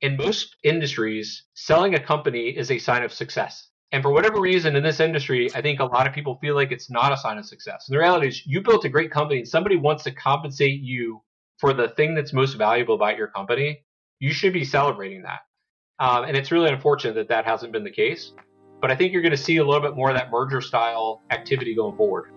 In most industries, selling a company is a sign of success. And for whatever reason in this industry, I think a lot of people feel like it's not a sign of success. And the reality is you built a great company and somebody wants to compensate you for the thing that's most valuable about your company. You should be celebrating that. And it's really unfortunate that that hasn't been the case. But I think you're going to see a little bit more of that merger style activity going forward.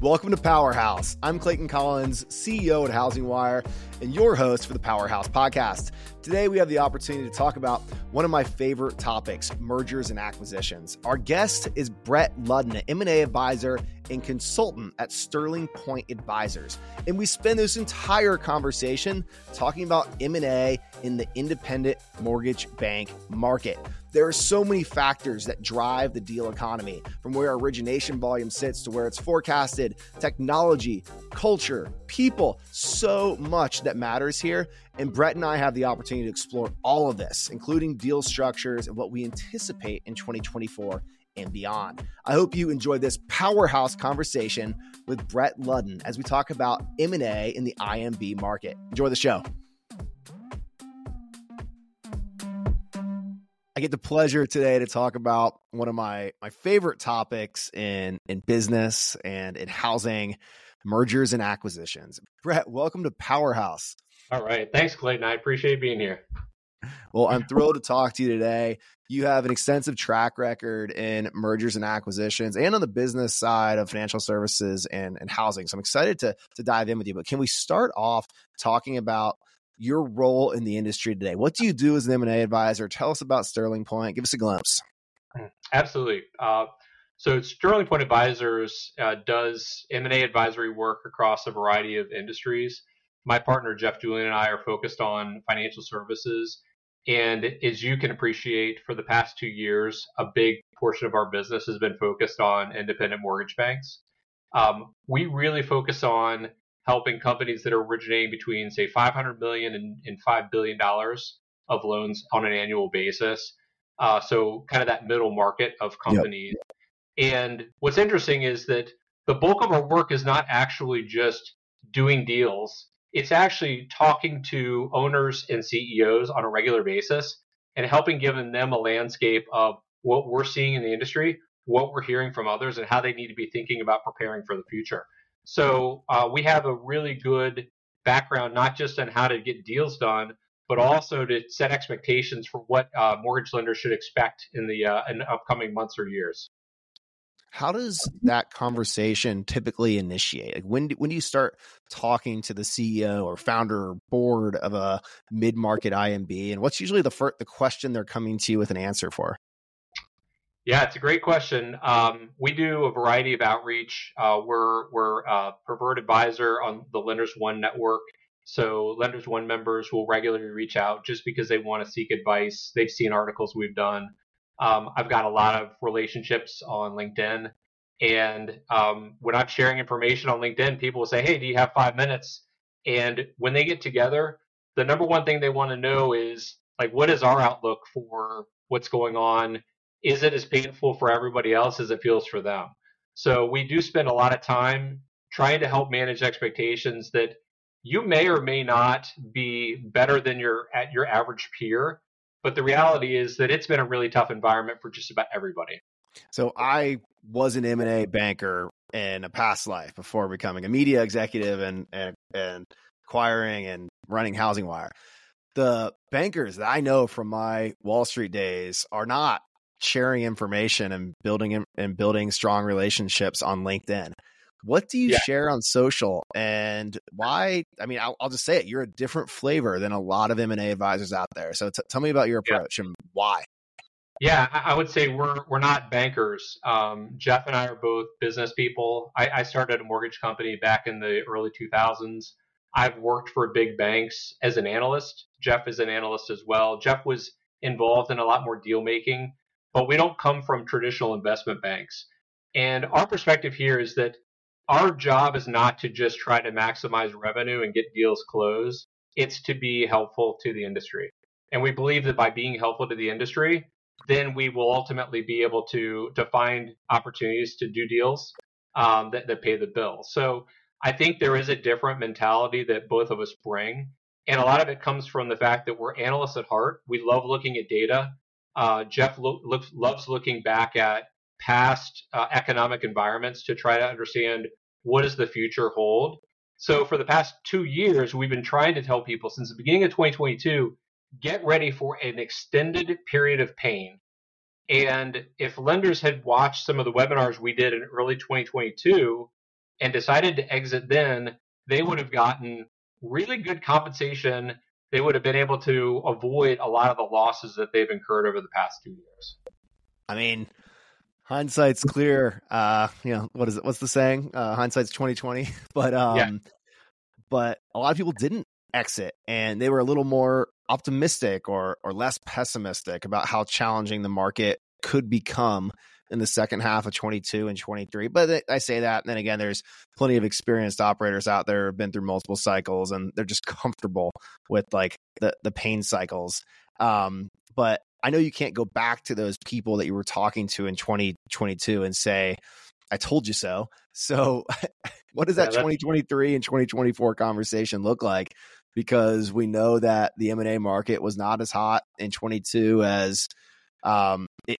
Welcome to Powerhouse. I'm Clayton Collins, CEO at HousingWire, and your host for the Powerhouse Podcast. Today, we have the opportunity to talk about one of my favorite topics, mergers and acquisitions. Our guest is Brett Ludden, an M&A advisor and consultant at Sterling Point Advisors. And we spend this entire conversation talking about M&A in the independent mortgage bank market. There are so many factors that drive the deal economy, from where origination volume sits to where it's forecasted, technology, culture, people, so much that matters here. And Brett and I have the opportunity to explore all of this, including deal structures and what we anticipate in 2024 and beyond. I hope you enjoy this powerhouse conversation with Brett Ludden as we talk about M&A in the IMB market. Enjoy the show. I get the pleasure today to talk about one of my favorite topics in business and in housing, mergers and acquisitions. Brett, welcome to Powerhouse. All right. Thanks, Clayton. I appreciate being here. Well, I'm thrilled to talk to you today. You have an extensive track record in mergers and acquisitions and on the business side of financial services and housing. So I'm excited to dive in with you. But can we start off talking about your role in the industry today? What do you do as an M&A advisor? Tell us about Sterling Point. Give us a glimpse. Absolutely. So Sterling Point Advisors does M&A advisory work across a variety of industries. My partner, Jeff Julian, and I are focused on financial services. And as you can appreciate, for the past 2 years, a big portion of our business has been focused on independent mortgage banks. We really focus on helping companies that are originating between, say, $500 million and $5 billion of loans on an annual basis. So kind of that middle market of companies. Yep. And what's interesting is that the bulk of our work is not actually just doing deals. It's actually talking to owners and CEOs on a regular basis and helping giving them a landscape of what we're seeing in the industry, what we're hearing from others, and how they need to be thinking about preparing for the future. So we have a really good background, not just on how to get deals done, but also to set expectations for what mortgage lenders should expect in the upcoming months or years. How does that conversation typically initiate? Like when do you start talking to the CEO or founder or board of a mid-market IMB? And what's usually the question they're coming to you with an answer for? Yeah, it's a great question. We do a variety of outreach. We're a preferred advisor on the Lenders One network. So Lenders One members will regularly reach out just because they want to seek advice. They've seen articles we've done. I've got a lot of relationships on LinkedIn. And when I'm sharing information on LinkedIn, people will say, hey, do you have 5 minutes? And when they get together, the number one thing they want to know is, like, what is our outlook for what's going on? Is it as painful for everybody else as it feels for them? So we do spend a lot of time trying to help manage expectations that you may or may not be better than your average peer. But the reality is that it's been a really tough environment for just about everybody. So I was an M&A banker in a past life before becoming a media executive and acquiring and running HousingWire. The bankers that I know from my Wall Street days are not sharing information and building strong relationships on LinkedIn. What do you share on social, and why? I mean, I'll just say it. You're a different flavor than a lot of M&A advisors out there. So tell me about your approach and why. Yeah, I would say we're not bankers. Jeff and I are both business people. I started a mortgage company back in the early 2000s. I've worked for big banks as an analyst. Jeff is an analyst as well. Jeff was involved in a lot more deal making, but we don't come from traditional investment banks. And our perspective here is that our job is not to just try to maximize revenue and get deals closed. It's to be helpful to the industry. And we believe that by being helpful to the industry, then we will ultimately be able to find opportunities to do deals that pay the bill. So I think there is a different mentality that both of us bring. And a lot of it comes from the fact that we're analysts at heart. We love looking at data. Jeff loves looking back at past economic environments to try to understand what does the future hold. So for the past 2 years, we've been trying to tell people since the beginning of 2022, get ready for an extended period of pain. And if lenders had watched some of the webinars we did in early 2022 and decided to exit then, they would have gotten really good compensation. They would have been able to avoid a lot of the losses that they've incurred over the past 2 years. I mean, hindsight's clear. What is it? What's the saying? Hindsight's 20/20. But a lot of people didn't exit, and they were a little more optimistic or less pessimistic about how challenging the market could become in the second half of 22 and 23. But I say that, and then again, there's plenty of experienced operators out there who have been through multiple cycles, and they're just comfortable with like the pain cycles. But I know you can't go back to those people that you were talking to in 2022 and say, I told you so. So what does that 2023 and 2024 conversation look like? Because we know that the M&A market was not as hot in 22 as it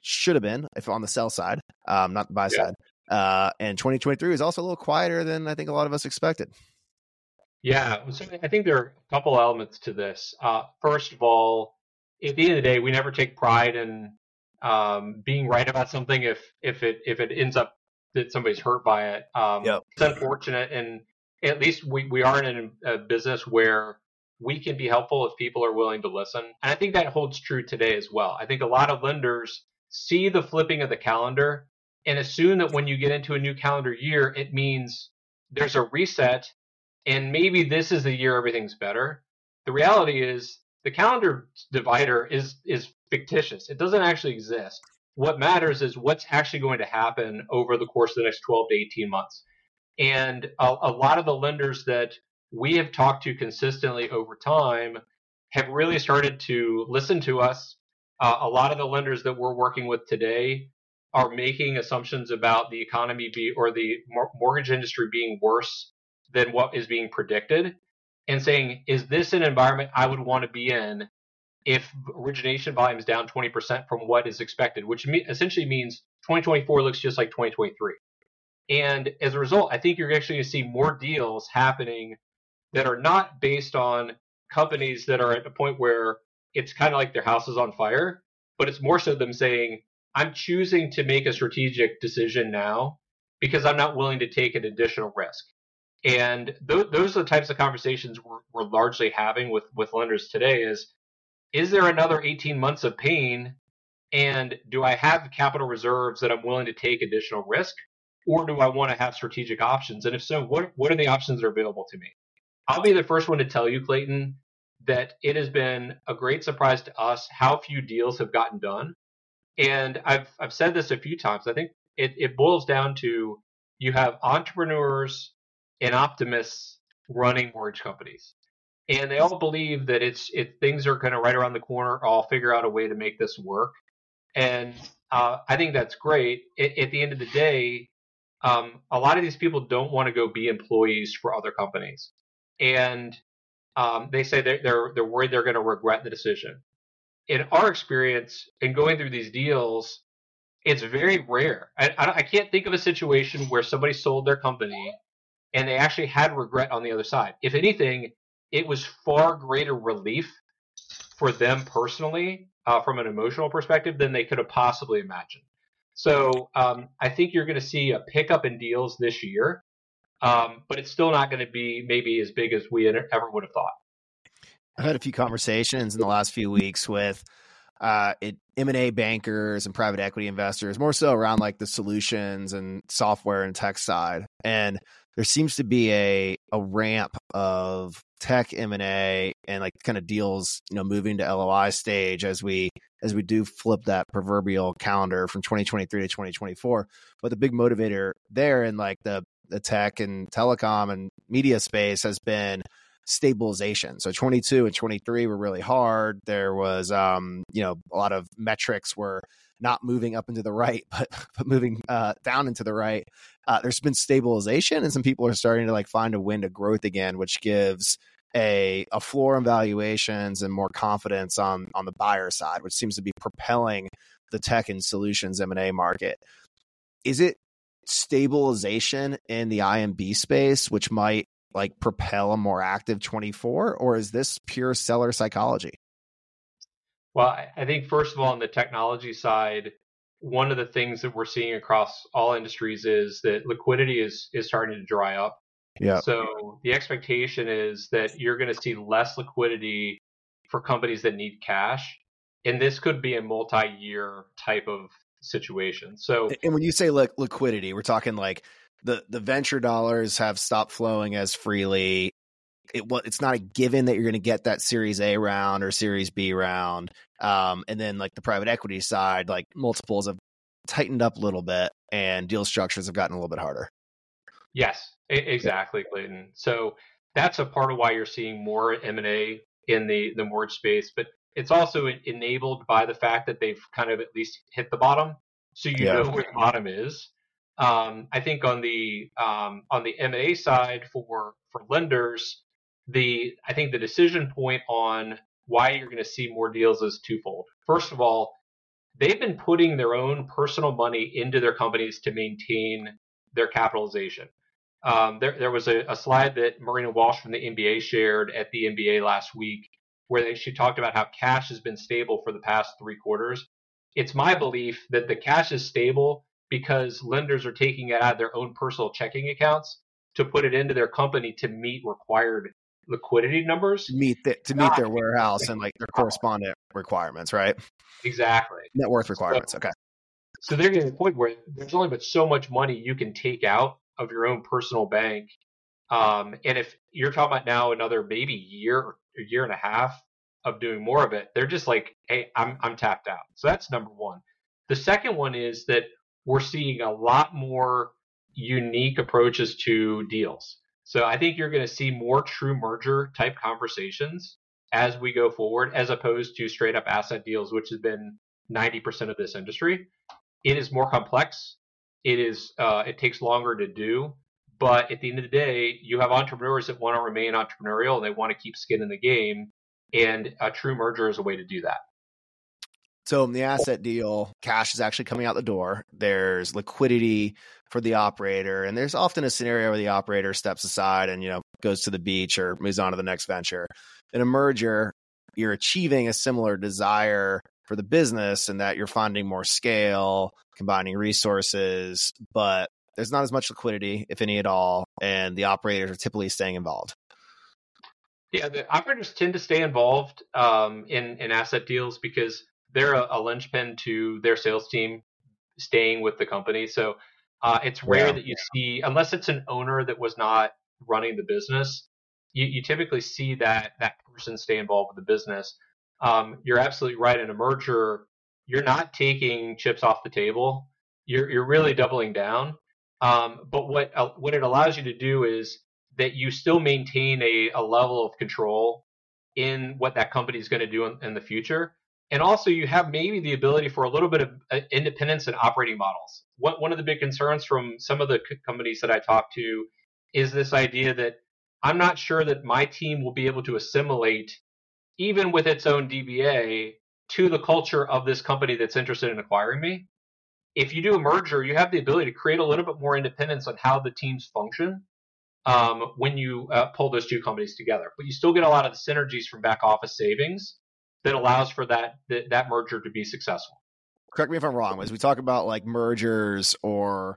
should have been, if on the sell side, not the buy side. And 2023 is also a little quieter than I think a lot of us expected. Yeah, so I think there are a couple elements to this. First of all, at the end of the day, we never take pride in being right about something if it ends up that somebody's hurt by it. It's unfortunate, and at least we are in a business where we can be helpful if people are willing to listen. And I think that holds true today as well. I think a lot of lenders see the flipping of the calendar and assume that when you get into a new calendar year, it means there's a reset and maybe this is the year everything's better. The reality is the calendar divider is fictitious. It doesn't actually exist. What matters is what's actually going to happen over the course of the next 12 to 18 months. And a lot of the lenders that we have talked to consistently over time have really started to listen to us. A lot of the lenders that we're working with today are making assumptions about the economy or the mortgage industry being worse than what is being predicted and saying, is this an environment I would want to be in if origination volume is down 20% from what is expected, which essentially means 2024 looks just like 2023. And as a result, I think you're actually going to see more deals happening that are not based on companies that are at a point where it's kind of like their house is on fire, but it's more so them saying, I'm choosing to make a strategic decision now because I'm not willing to take an additional risk. And those are the types of conversations we're largely having with lenders today is there another 18 months of pain? And do I have capital reserves that I'm willing to take additional risk? Or do I want to have strategic options? And if so, what are the options that are available to me? I'll be the first one to tell you, Clayton, that it has been a great surprise to us how few deals have gotten done. And I've said this a few times. I think it boils down to you have entrepreneurs and optimists running mortgage companies. And they all believe that things are kind of right around the corner, or I'll figure out a way to make this work. And I think that's great. At the end of the day, a lot of these people don't want to go be employees for other companies. And they say they're worried they're going to regret the decision. In our experience in going through these deals, it's very rare. I can't think of a situation where somebody sold their company and they actually had regret on the other side. If anything, it was far greater relief for them personally from an emotional perspective than they could have possibly imagined. So I think you're going to see a pickup in deals this year, but it's still not going to be maybe as big as we ever would have thought. I've had a few conversations in the last few weeks with M&A bankers and private equity investors, more so around like the solutions and software and tech side. And there seems to be a ramp of tech M&A and like kind of deals, you know, moving to LOI stage as we do flip that proverbial calendar from 2023 to 2024. But the big motivator there in like the tech and telecom and media space has been stabilization. So 22 and 23 were really hard. There was, a lot of metrics were not moving up into the right, but moving down into the right. There's been stabilization, and some people are starting to like find a wind of growth again, which gives a floor in valuations and more confidence on the buyer side, which seems to be propelling the tech and solutions M&A market. Is it stabilization in the IMB space, which might like propel a more active 24, or is this pure seller psychology? Well, I think first of all, on the technology side, one of the things that we're seeing across all industries is that liquidity is starting to dry up. Yeah. So the expectation is that you're going to see less liquidity for companies that need cash. And this could be a multi-year type of situation. So, and when you say like liquidity, we're talking like the venture dollars have stopped flowing as freely. It's not a given that you're going to get that Series A round or Series B round. And then like the private equity side, like multiples have tightened up a little bit and deal structures have gotten a little bit harder. Yes, exactly, Clayton. So that's a part of why you're seeing more M&A in the mortgage space, but it's also enabled by the fact that they've kind of at least hit the bottom. So you know where the bottom is. I think on the M&A side for lenders, I think the decision point on why you're going to see more deals is twofold. First of all, they've been putting their own personal money into their companies to maintain their capitalization. There was a slide that Marina Walsh from the MBA shared at the MBA last week, where she talked about how cash has been stable for the past 3 quarters. It's my belief that the cash is stable because lenders are taking it out of their own personal checking accounts to put it into their company to meet required liquidity numbers. To meet their warehouse and like their correspondent requirements, right? Exactly. Net worth requirements, okay. So they're getting to the point where there's only but so much money you can take out of your own personal bank. And if you're talking about now another maybe year or a year and a half of doing more of it, they're just like, hey, I'm tapped out. So that's number one. The second one is that we're seeing a lot more unique approaches to deals. So I think you're going to see more true merger type conversations as we go forward, as opposed to straight up asset deals, which has been 90% of this industry. It is more complex. It takes longer to do. But at the end of the day, you have entrepreneurs that want to remain entrepreneurial and they want to keep skin in the game. And a true merger is a way to do that. So in the asset deal, cash is actually coming out the door. There's liquidity for the operator. And there's often a scenario where the operator steps aside and, goes to the beach or moves on to the next venture. In a merger, you're achieving a similar desire for the business and that you're finding more scale, combining resources, but there's not as much liquidity, if any at all, and the operators are typically staying involved. Yeah, the operators tend to stay involved in asset deals because they're a linchpin to their sales team staying with the company. So it's rare that you see, unless it's an owner that was not running the business, you typically see that person stay involved with the business. You're absolutely right. In a merger, you're not taking chips off the table. You're really doubling down. But what it allows you to do is that you still maintain a level of control in what that company is going to do in the future. And also you have maybe the ability for a little bit of independence in operating models. One of the big concerns from some of the companies that I talk to is this idea that I'm not sure that my team will be able to assimilate, even with its own DBA, to the culture of this company that's interested in acquiring me. If you do a merger, you have the ability to create a little bit more independence on how the teams function when you pull those two companies together. But you still get a lot of the synergies from back office savings that allows for that merger to be successful. Correct me if I'm wrong. As we talk about like mergers or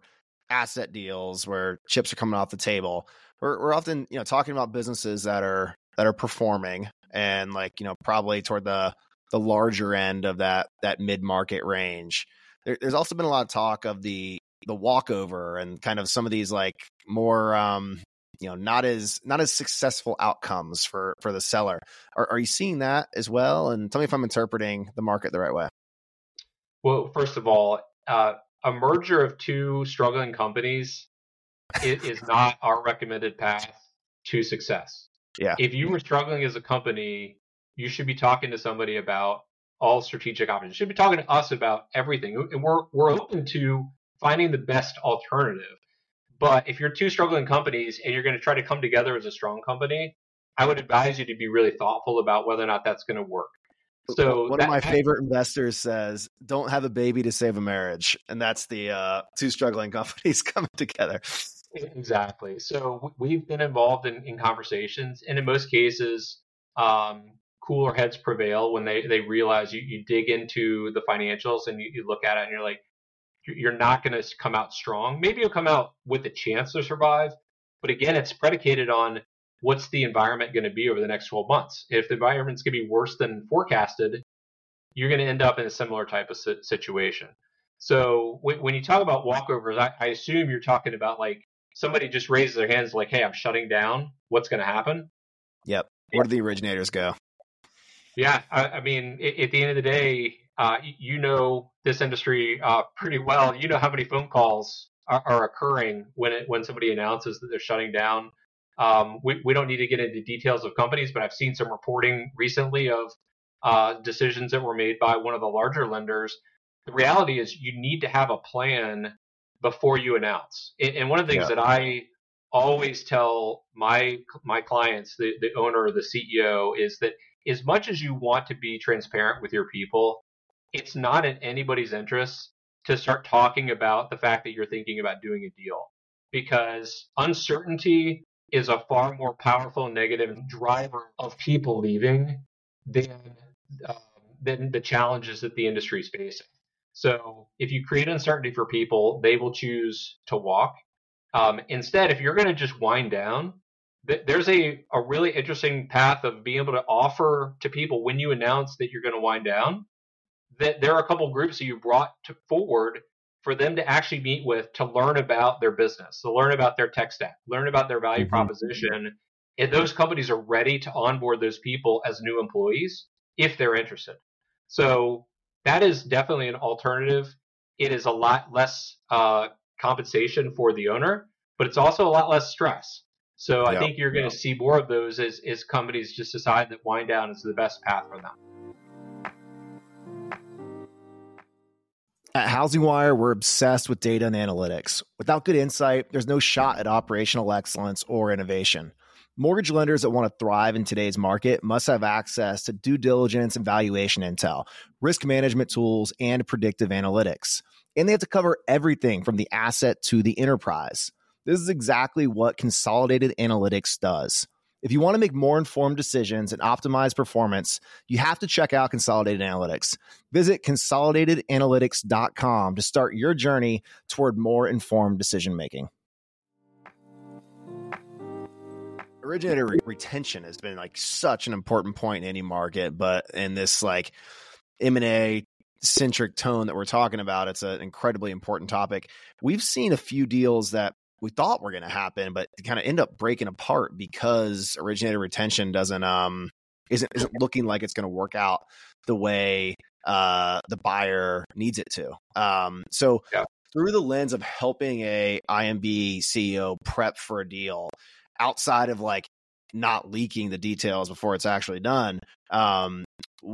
asset deals where chips are coming off the table, we're often talking about businesses that are performing and like probably toward the larger end of that mid-market range. There's also been a lot of talk of the The Walkover and kind of some of these like more, not as successful outcomes for the seller. Are you seeing that as well? And tell me if I'm interpreting the market the right way. Well, first of all, a merger of two struggling companies is not our recommended path to success. Yeah. If you were struggling as a company, you should be talking to somebody about all strategic options. You should be talking to us about everything. And we're open to finding the best alternative. But if you're two struggling companies and you're going to try to come together as a strong company, I would advise you to be really thoughtful about whether or not that's going to work. So one of my favorite investors says, don't have a baby to save a marriage. And that's the two struggling companies coming together. Exactly. So we've been involved in conversations. And in most cases, cooler heads prevail when they realize you dig into the financials and you look at it and you're like, you're not going to come out strong. Maybe you'll come out with a chance to survive. But again, it's predicated on what's the environment going to be over the next 12 months. If the environment's going to be worse than forecasted, you're going to end up in a similar type of situation. So when you talk about walkovers, I assume you're talking about like somebody just raises their hands like, hey, I'm shutting down. What's going to happen? Yep. Where do the originators go? Yeah. I mean, at the end of the day, this industry pretty well. You know how many phone calls are occurring when somebody announces that they're shutting down. We don't need to get into details of companies, but I've seen some reporting recently of decisions that were made by one of the larger lenders. The reality is you need to have a plan before you announce. And one of the things that I always tell my clients, the owner or the CEO, is that as much as you want to be transparent with your people, it's not in anybody's interest to start talking about the fact that you're thinking about doing a deal, because uncertainty is a far more powerful negative driver of people leaving than the challenges that the industry is facing. So if you create uncertainty for people, they will choose to walk. Instead, if you're going to just wind down, there's a really interesting path of being able to offer to people when you announce that you're going to wind down, that there are a couple of groups that you brought forward for them to actually meet with, to learn about their business, to learn about their tech stack, learn about their value proposition. And those companies are ready to onboard those people as new employees if they're interested. So that is definitely an alternative. It is a lot less compensation for the owner, but it's also a lot less stress. So I think you're going to see more of those as companies just decide that wind down is the best path for them. At HousingWire, we're obsessed with data and analytics. Without good insight, there's no shot at operational excellence or innovation. Mortgage lenders that want to thrive in today's market must have access to due diligence and valuation intel, risk management tools, and predictive analytics. And they have to cover everything from the asset to the enterprise. This is exactly what Consolidated Analytics does. If you want to make more informed decisions and optimize performance, you have to check out Consolidated Analytics. Visit consolidatedanalytics.com to start your journey toward more informed decision-making. Originator retention has been like such an important point in any market, but in this like M&A centric tone that we're talking about, it's an incredibly important topic. We've seen a few deals that we thought were going to happen, but kind of end up breaking apart because originator retention doesn't isn't looking like it's going to work out the way the buyer needs it to. Through the lens of helping a IMB CEO prep for a deal, outside of like not leaking the details before it's actually done,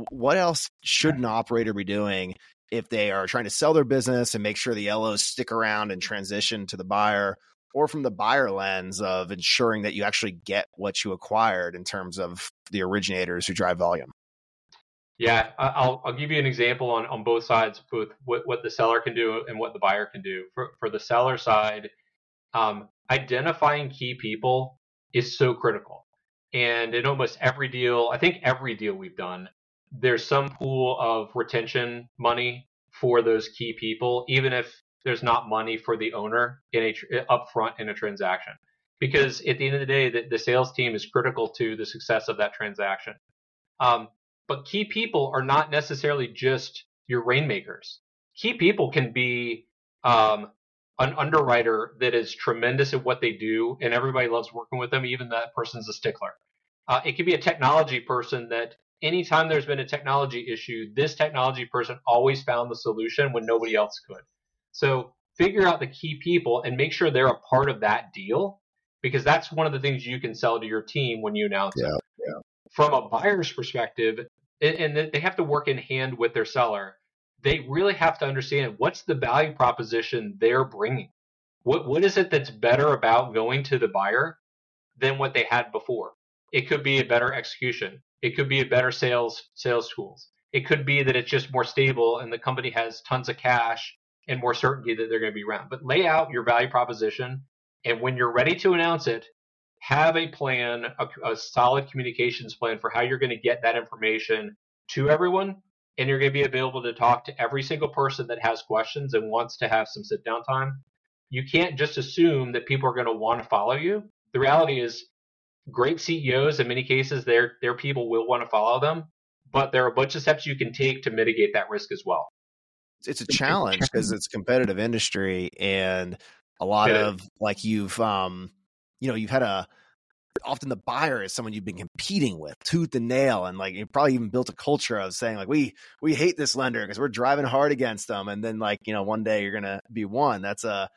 what else should an operator be doing if they are trying to sell their business and make sure the LOs stick around and transition to the buyer? Or from the buyer lens of ensuring that you actually get what you acquired in terms of the originators who drive volume? Yeah, I'll give you an example on both sides, both what the seller can do and what the buyer can do. For the seller side, identifying key people is so critical. And in almost every deal, I think every deal we've done, there's some pool of retention money for those key people, even if there's not money for the owner upfront in a transaction, because at the end of the day, the sales team is critical to the success of that transaction. But key people are not necessarily just your rainmakers. Key people can be an underwriter that is tremendous at what they do, and everybody loves working with them, even that person's a stickler. It could be a technology person that anytime there's been a technology issue, this technology person always found the solution when nobody else could. So figure out the key people and make sure they're a part of that deal, because that's one of the things you can sell to your team when you announce it. Yeah. From a buyer's perspective, and they have to work in hand with their seller, they really have to understand what's the value proposition they're bringing. What is it that's better about going to the buyer than what they had before? It could be a better execution. It could be a better sales tools. It could be that it's just more stable and the company has tons of cash and more certainty that they're going to be around. But lay out your value proposition. And when you're ready to announce it, have a plan, a solid communications plan for how you're going to get that information to everyone. And you're going to be available to talk to every single person that has questions and wants to have some sit down time. You can't just assume that people are going to want to follow you. The reality is, great CEOs, in many cases, their people will want to follow them, but there are a bunch of steps you can take to mitigate that risk as well. It's a challenge because it's a competitive industry, and a lot of, like, you've had often the buyer is someone you've been competing with tooth and nail, and like you probably even built a culture of saying like we hate this lender because we're driving hard against them, and then one day you're gonna be one. That's a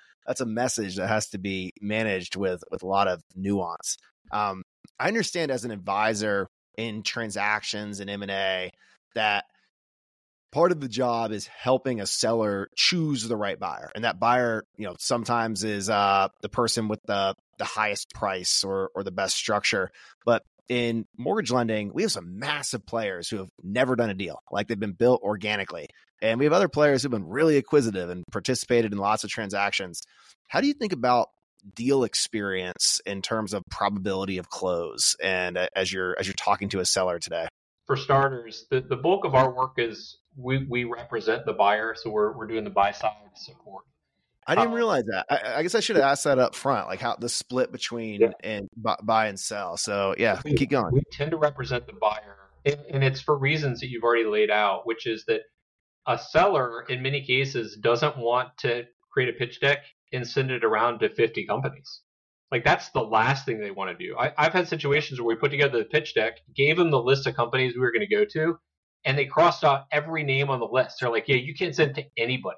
message that has to be managed with a lot of nuance. I understand as an advisor in transactions and M&A that part of the job is helping a seller choose the right buyer. And that buyer, sometimes is the person with the highest price or the best structure. But in mortgage lending, we have some massive players who have never done a deal. Like, they've been built organically. And we have other players who've been really acquisitive and participated in lots of transactions. How do you think about deal experience in terms of probability of close, and as you're talking to a seller today? For starters, the bulk of our work is we represent the buyer, so we're doing the buy side support. I didn't realize that. I guess I should have asked that up front, like how the split between and buy and sell. So keep going. We tend to represent the buyer, and it's for reasons that you've already laid out, which is that a seller in many cases doesn't want to create a pitch deck and send it around to 50 companies. Like, that's the last thing they want to do. I've had situations where we put together the pitch deck, gave them the list of companies we were going to go to, and they crossed out every name on the list. They're like, yeah, you can't send it to anybody.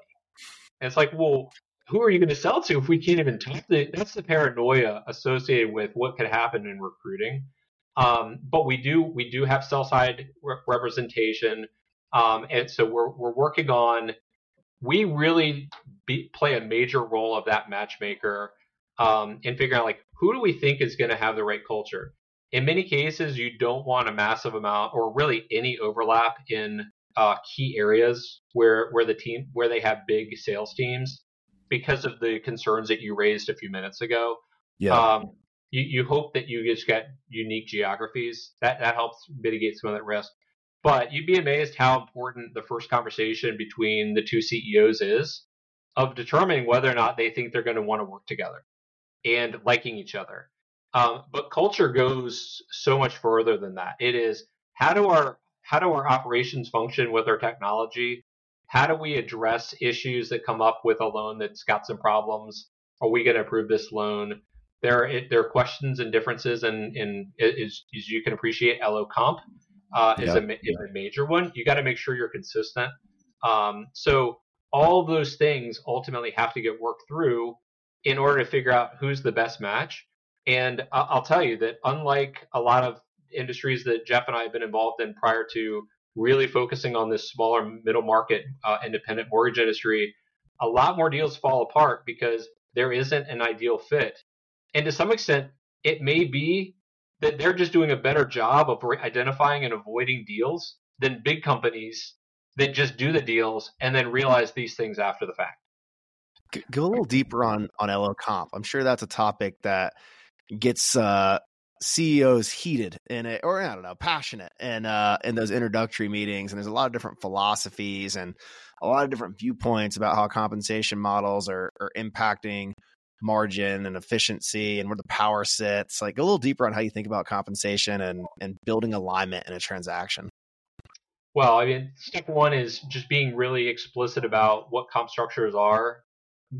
And it's like, well, who are you going to sell to if we can't even talk to it? That's the paranoia associated with what could happen in recruiting. But we do have sell side representation. And so we're working on, we really play a major role of that matchmaker in figuring out, like, who do we think is going to have the right culture? In many cases, you don't want a massive amount or really any overlap in key areas where they have big sales teams because of the concerns that you raised a few minutes ago. Yeah. You hope that you just get unique geographies. That helps mitigate some of that risk. But you'd be amazed how important the first conversation between the two CEOs is of determining whether or not they think they're going to want to work together and liking each other. But culture goes so much further than that. It is, how do our operations function with our technology? How do we address issues that come up with a loan that's got some problems? Are we going to approve this loan? There are questions and differences, and as you can appreciate, LO comp. Is a major one. You got to make sure you're consistent. So all of those things ultimately have to get worked through in order to figure out who's the best match. And I'll tell you that, unlike a lot of industries that Jeff and I have been involved in prior to really focusing on this smaller middle market independent mortgage industry, a lot more deals fall apart because there isn't an ideal fit. And to some extent, it may be that they're just doing a better job of identifying and avoiding deals than big companies that just do the deals and then realize these things after the fact. Go a little deeper on LO comp. I'm sure that's a topic that gets CEOs heated passionate in those introductory meetings. And there's a lot of different philosophies and a lot of different viewpoints about how compensation models are impacting margin and efficiency and where the power sits. Like, a little deeper on how you think about compensation and building alignment in a transaction. Well, I mean, step one is just being really explicit about what comp structures are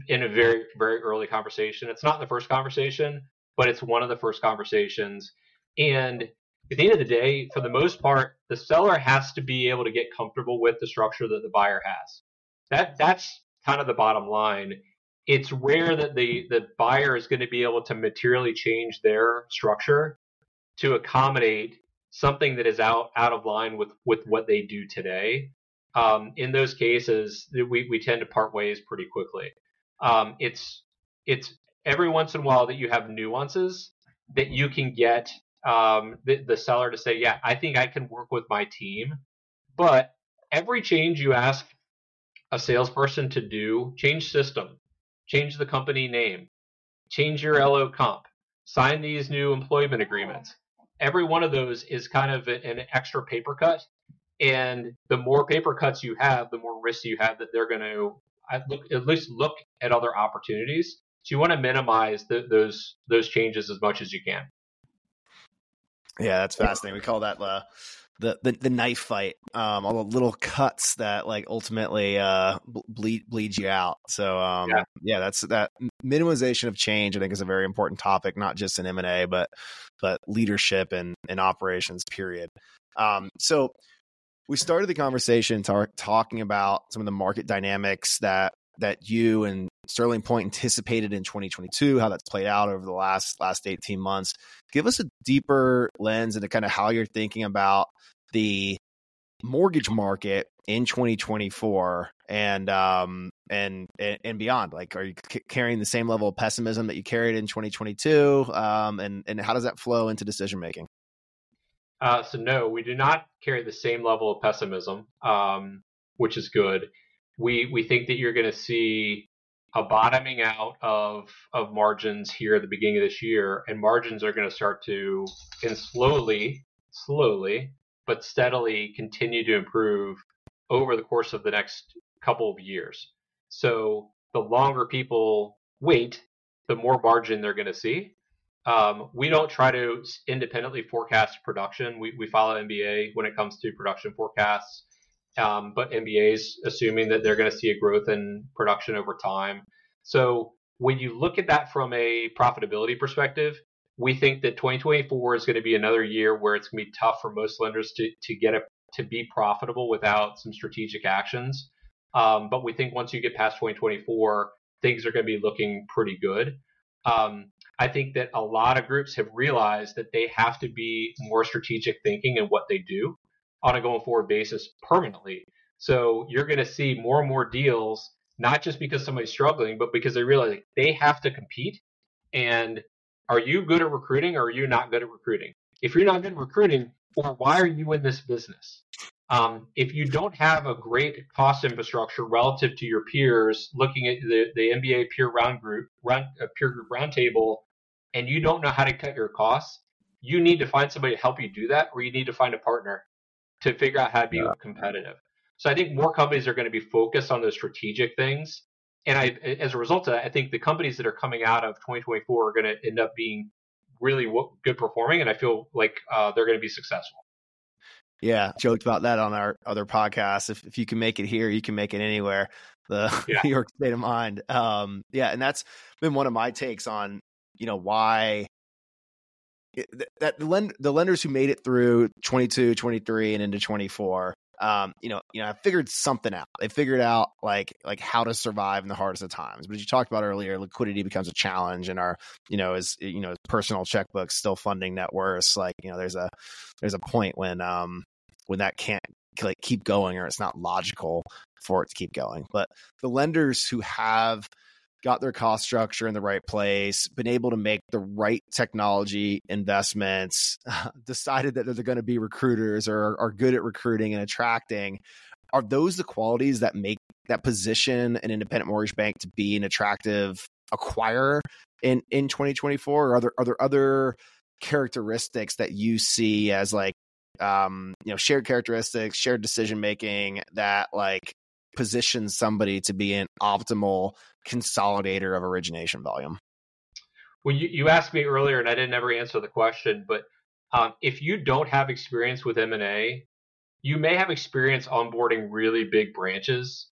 in a very, very early conversation. It's not the first conversation, but it's one of the first conversations. And at the end of the day, for the most part, the seller has to be able to get comfortable with the structure that the buyer has. That's kind of the bottom line. It's rare that the buyer is going to be able to materially change their structure to accommodate something that is out of line with what they do today. In those cases, we tend to part ways pretty quickly. It's every once in a while that you have nuances that you can get the seller to say, yeah, I think I can work with my team. But every change you ask a salesperson to do, change system, change the company name, change your LO comp, sign these new employment agreements. Every one of those is kind of an extra paper cut. And the more paper cuts you have, the more risks you have that they're going to at least look at other opportunities. So you want to minimize those changes as much as you can. Yeah, that's fascinating. We call that the knife fight, all the little cuts that like ultimately bleed you out. So yeah, that's that minimization of change. I think is a very important topic, not just in M&A, but leadership and operations. Period. So we started the conversation talking about some of the market dynamics that you and Sterling Point anticipated in 2022, how that's played out over the last 18 months. Give us a deeper lens into kind of how you're thinking about the mortgage market in 2024 and beyond. Like, are you carrying the same level of pessimism that you carried in 2022? And how does that flow into decision making? So no, we do not carry the same level of pessimism, which is good. We think that you're going to see a bottoming out of margins here at the beginning of this year, and margins are going to start to, and slowly, but steadily continue to improve over the course of the next couple of years. So the longer people wait, the more margin they're going to see. We don't try to independently forecast production. We follow MBA when it comes to production forecasts. But MBA's assuming that they're going to see a growth in production over time. So when you look at that from a profitability perspective, we think that 2024 is going to be another year where it's going to be tough for most lenders to be profitable without some strategic actions. But we think once you get past 2024, things are going to be looking pretty good. I think that a lot of groups have realized that they have to be more strategic thinking in what they do on a going forward basis permanently. So you're going to see more and more deals, not just because somebody's struggling, but because they realize they have to compete. And are you good at recruiting or are you not good at recruiting? If you're not good at recruiting, or why are you in this business? If you don't have a great cost infrastructure relative to your peers, looking at the MBA peer group roundtable, and you don't know how to cut your costs, you need to find somebody to help you do that, or you need to find a partner to figure out how to be competitive. So I think more companies are going to be focused on those strategic things. And as a result of that, I think the companies that are coming out of 2024 are going to end up being really good performing. And I feel like they're going to be successful. Yeah. Joked about that on our other podcast. If you can make it here, you can make it anywhere. New York state of mind. Yeah. And that's been one of my takes on, why the lenders who made it through 22, 23, and into 24, I figured something out. They figured out like how to survive in the hardest of times. But as you talked about earlier, liquidity becomes a challenge, and our is personal checkbooks still funding net worth. There's a point when that can't keep going, or it's not logical for it to keep going. But the lenders who have got their cost structure in the right place, been able to make the right technology investments, decided that they're going to be recruiters or are good at recruiting and attracting. Are those the qualities that make that position an independent mortgage bank to be an attractive acquirer in 2024? Or are there other characteristics that you see as shared characteristics, shared decision-making that position somebody to be an optimal consolidator of origination volume? Well, you asked me earlier, and I didn't ever answer the question, but if you don't have experience with M&A, you may have experience onboarding really big branches,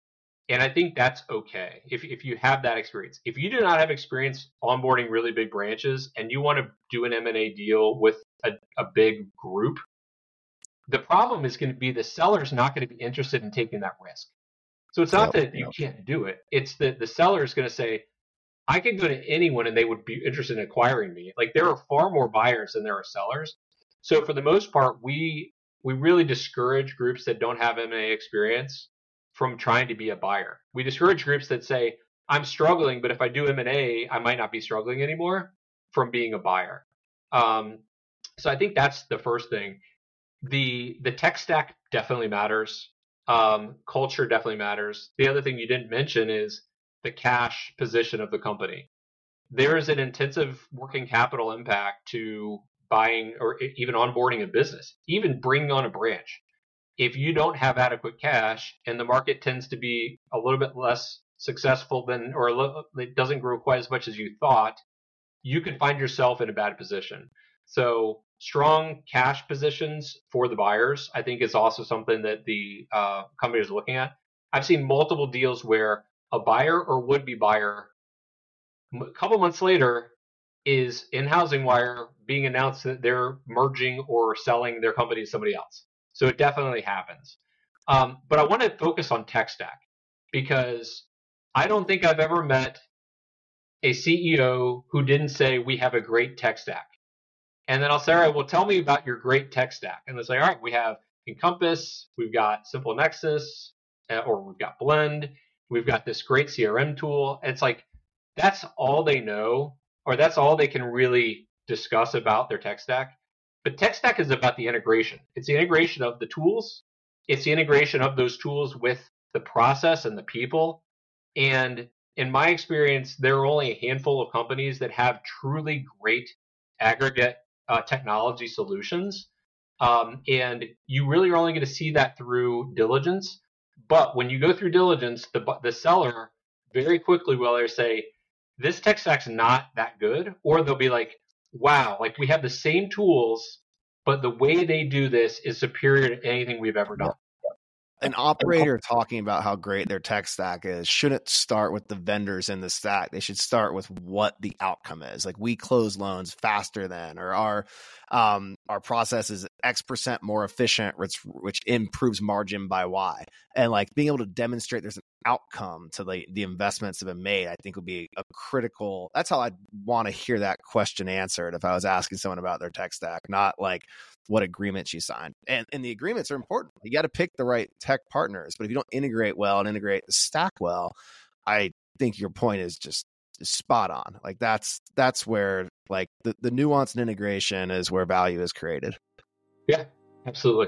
And I think that's okay if you have that experience. If you do not have experience onboarding really big branches and you want to do an M&A deal with a big group, the problem is going to be the seller's not going to be interested in taking that risk. So it's not that you can't do it. It's that the seller is going to say, I could go to anyone and they would be interested in acquiring me. Like, there are far more buyers than there are sellers. So for the most part, we really discourage groups that don't have M&A experience from trying to be a buyer. We discourage groups that say, I'm struggling, but if I do M&A, I might not be struggling anymore, from being a buyer. So I think that's the first thing. The tech stack definitely matters. Culture definitely matters. The other thing you didn't mention is the cash position of the company. There is an intensive working capital impact to buying or even onboarding a business, even bringing on a branch. If you don't have adequate cash and the market tends to be a little bit less successful than, or it doesn't grow quite as much as you thought, you can find yourself in a bad position. So strong cash positions for the buyers, I think, is also something that the company is looking at. I've seen multiple deals where a buyer or would-be buyer, a couple months later, is in HousingWire being announced that they're merging or selling their company to somebody else. So it definitely happens. But I want to focus on tech stack, because I don't think I've ever met a CEO who didn't say, we have a great tech stack. And then I'll say, all right, well, tell me about your great tech stack. And they'll say, all right, we have Encompass, we've got Simple Nexus, or we've got Blend, we've got this great CRM tool. It's like, that's all they know, or that's all they can really discuss about their tech stack. But tech stack is about the integration. It's the integration of the tools. It's the integration of those tools with the process and the people. And in my experience, there are only a handful of companies that have truly great aggregate technology solutions. And you really are only going to see that through diligence. But when you go through diligence, the seller very quickly will either say, this tech stack's not that good, or they'll be like, wow, like, we have the same tools, but the way they do this is superior to anything we've ever done. An operator talking about how great their tech stack is shouldn't start with the vendors in the stack. They should start with what the outcome is. Like, we close loans faster than, or our process is X% more efficient, which improves margin by Y. And like, being able to demonstrate there's an outcome to the investments that have been made, I think would be a critical. That's how I'd want to hear that question answered if I was asking someone about their tech stack, not like, what agreements you signed. And the agreements are important. You got to pick the right tech partners, but if you don't integrate well and integrate the stack well, I think your point is just spot on. Like, that's where, like, the nuance and integration is where value is created. Yeah, absolutely.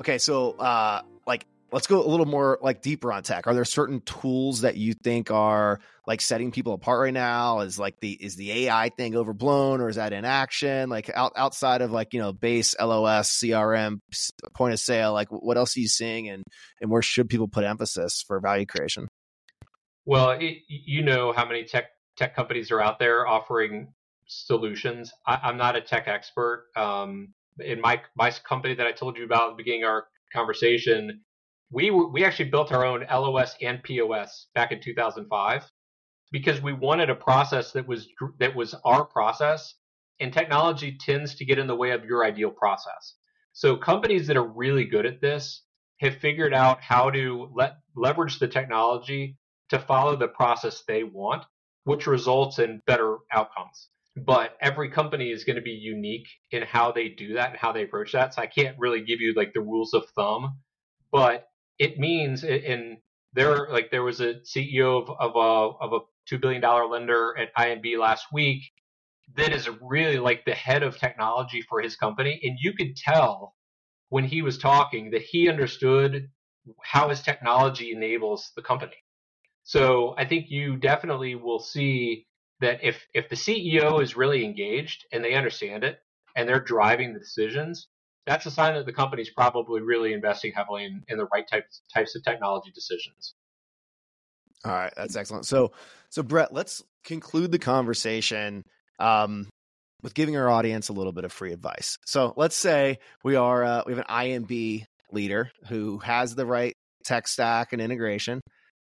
Okay, so let's go a little more deeper on tech. Are there certain tools that you think are setting people apart right now? Is the AI thing overblown, or is that inaction? Outside of base LOS, CRM, point of sale, what else are you seeing, and where should people put emphasis for value creation? Well, how many tech companies are out there offering solutions. I'm not a tech expert. In my company that I told you about at the beginning of our conversation, we actually built our own LOS and POS back in 2005 because we wanted a process that was our process, and technology tends to get in the way of your ideal process. So companies that are really good at this have figured out how to leverage the technology to follow the process they want, which results in better outcomes. But every company is going to be unique in how they do that and how they approach that. So I can't really give you the rules of thumb, but it means, and there was a CEO of a $2 billion lender at IMB last week that is really like the head of technology for his company. And you could tell when he was talking that he understood how his technology enables the company. So I think you definitely will see that if the CEO is really engaged and they understand it and they're driving the decisions, that's a sign that the company's probably really investing heavily in the right types of technology decisions. All right, that's excellent. So Brett, let's conclude the conversation with giving our audience a little bit of free advice. So let's say we have an IMB leader who has the right tech stack and integration,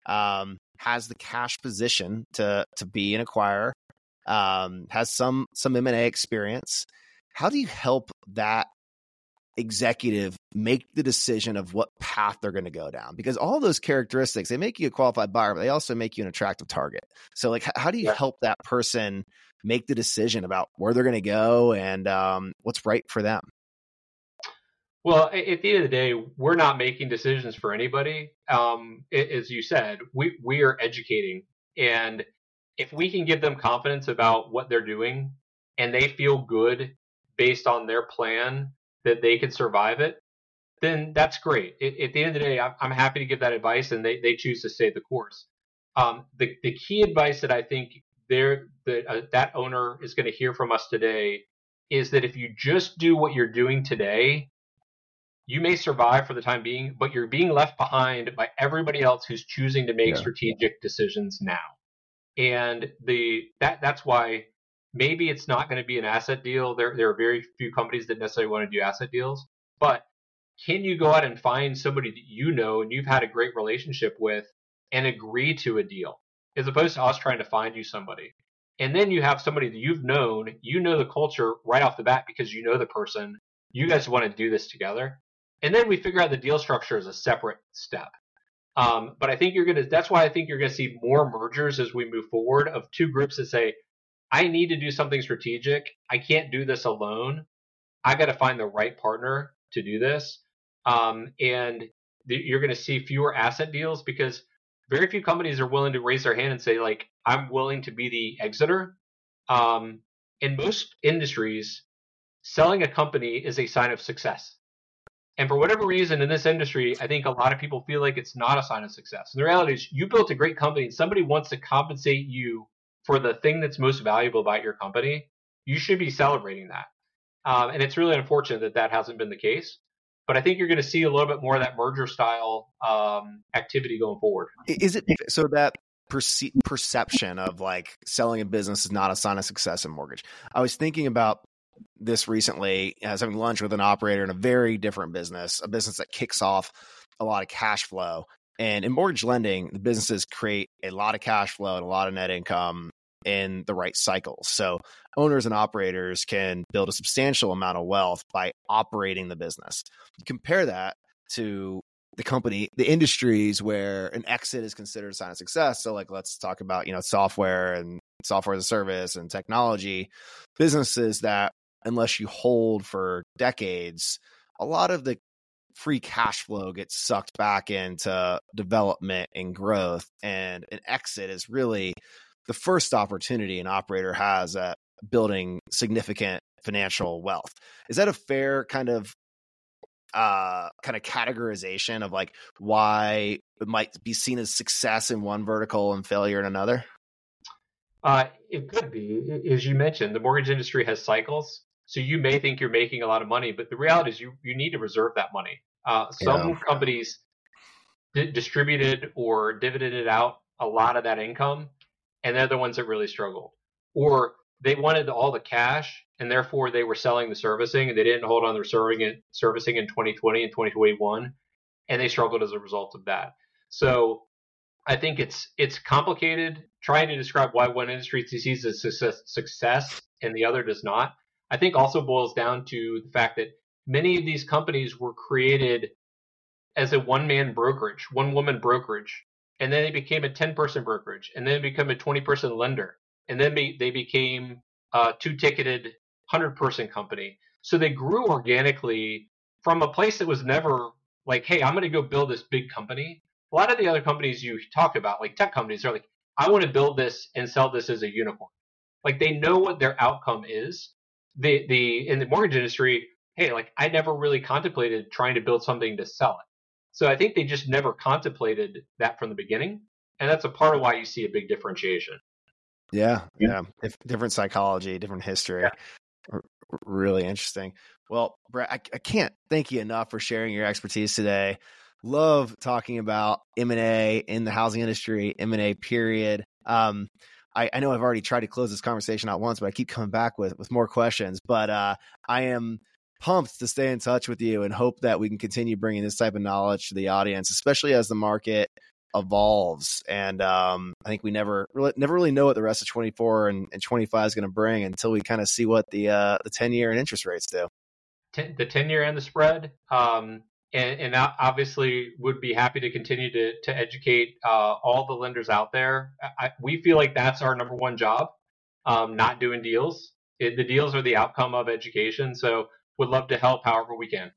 has the cash position to be an acquirer, has some M&A experience. How do you help that executive make the decision of what path they're going to go down? Because all those characteristics, they make you a qualified buyer, but they also make you an attractive target. So like, how do you help that person make the decision about where they're going to go and what's right for them? Well, at the end of the day, we're not making decisions for anybody. As you said, we are educating. And if we can give them confidence about what they're doing and they feel good based on their plan that they can survive it, then that's great. At the end of the day, I'm happy to give that advice, and they choose to stay the course. The key advice that I think that owner is going to hear from us today is that if you just do what you're doing today, you may survive for the time being, but you're being left behind by everybody else who's choosing to make strategic decisions now. And that's why maybe it's not going to be an asset deal. There are very few companies that necessarily want to do asset deals, but can you go out and find somebody that you know and you've had a great relationship with and agree to a deal, as opposed to us trying to find you somebody? And then you have somebody that you've known, you know the culture right off the bat because you know the person. You guys want to do this together. And then we figure out the deal structure as a separate step. But I think that's why I think you're going to see more mergers as we move forward of two groups that say, I need to do something strategic. I can't do this alone. I got to find the right partner to do this. And you're going to see fewer asset deals because very few companies are willing to raise their hand and say, like, I'm willing to be the exiter. In most industries, selling a company is a sign of success. And for whatever reason in this industry, I think a lot of people feel like it's not a sign of success. And the reality is you built a great company and somebody wants to compensate you for the thing that's most valuable about your company. You should be celebrating that. And it's really unfortunate that that hasn't been the case. But I think you're going to see a little bit more of that merger style activity going forward. Is it so that perception of like selling a business is not a sign of success in mortgage? I was thinking about this recently. I was having lunch with an operator in a very different business, a business that kicks off a lot of cash flow. And in mortgage lending, the businesses create a lot of cash flow and a lot of net income in the right cycles. So owners and operators can build a substantial amount of wealth by operating the business. Compare that to the industries where an exit is considered a sign of success. So like, let's talk about, software and software as a service and technology businesses that unless you hold for decades, a lot of the free cash flow gets sucked back into development and growth. And an exit is really the first opportunity an operator has at building significant financial wealth. Is that a fair kind of categorization of like why it might be seen as success in one vertical and failure in another? It could be. As you mentioned, the mortgage industry has cycles. So you may think you're making a lot of money, but the reality is you need to reserve that money. Some companies distributed or dividended out a lot of that income, and they're the ones that really struggled. Or they wanted all the cash, and therefore they were selling the servicing, and they didn't hold on to servicing in 2020 and 2021, and they struggled as a result of that. So I think it's complicated trying to describe why one industry sees as success and the other does not. I think also boils down to the fact that many of these companies were created as a one-woman brokerage, and then they became a 10-person brokerage, and then become a 20-person lender, and then they became a two-ticketed 100-person company. So they grew organically from a place that was never like, hey, I'm going to go build this big company. A lot of the other companies you talk about, like tech companies, are like, I want to build this and sell this as a unicorn. Like they know what their outcome is. In the mortgage industry, hey, like I never really contemplated trying to build something to sell it. So I think they just never contemplated that from the beginning. And that's a part of why you see a big differentiation. Yeah. Yeah. Different psychology, different history. Yeah. Really interesting. Well, Brett, I can't thank you enough for sharing your expertise today. Love talking about M&A in the housing industry, M&A period. I know I've already tried to close this conversation out once, but I keep coming back with more questions. But I am pumped to stay in touch with you and hope that we can continue bringing this type of knowledge to the audience, especially as the market evolves. And I think we never really know what the rest of 24 and 25 is going to bring until we kind of see what the 10-year and interest rates do. The 10-year and the spread. And I obviously would be happy to continue to educate all the lenders out there. We feel like that's our number one job, not doing deals. The deals are the outcome of education. So would love to help however we can.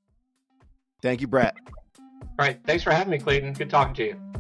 Thank you, Brett. All right. Thanks for having me, Clayton. Good talking to you.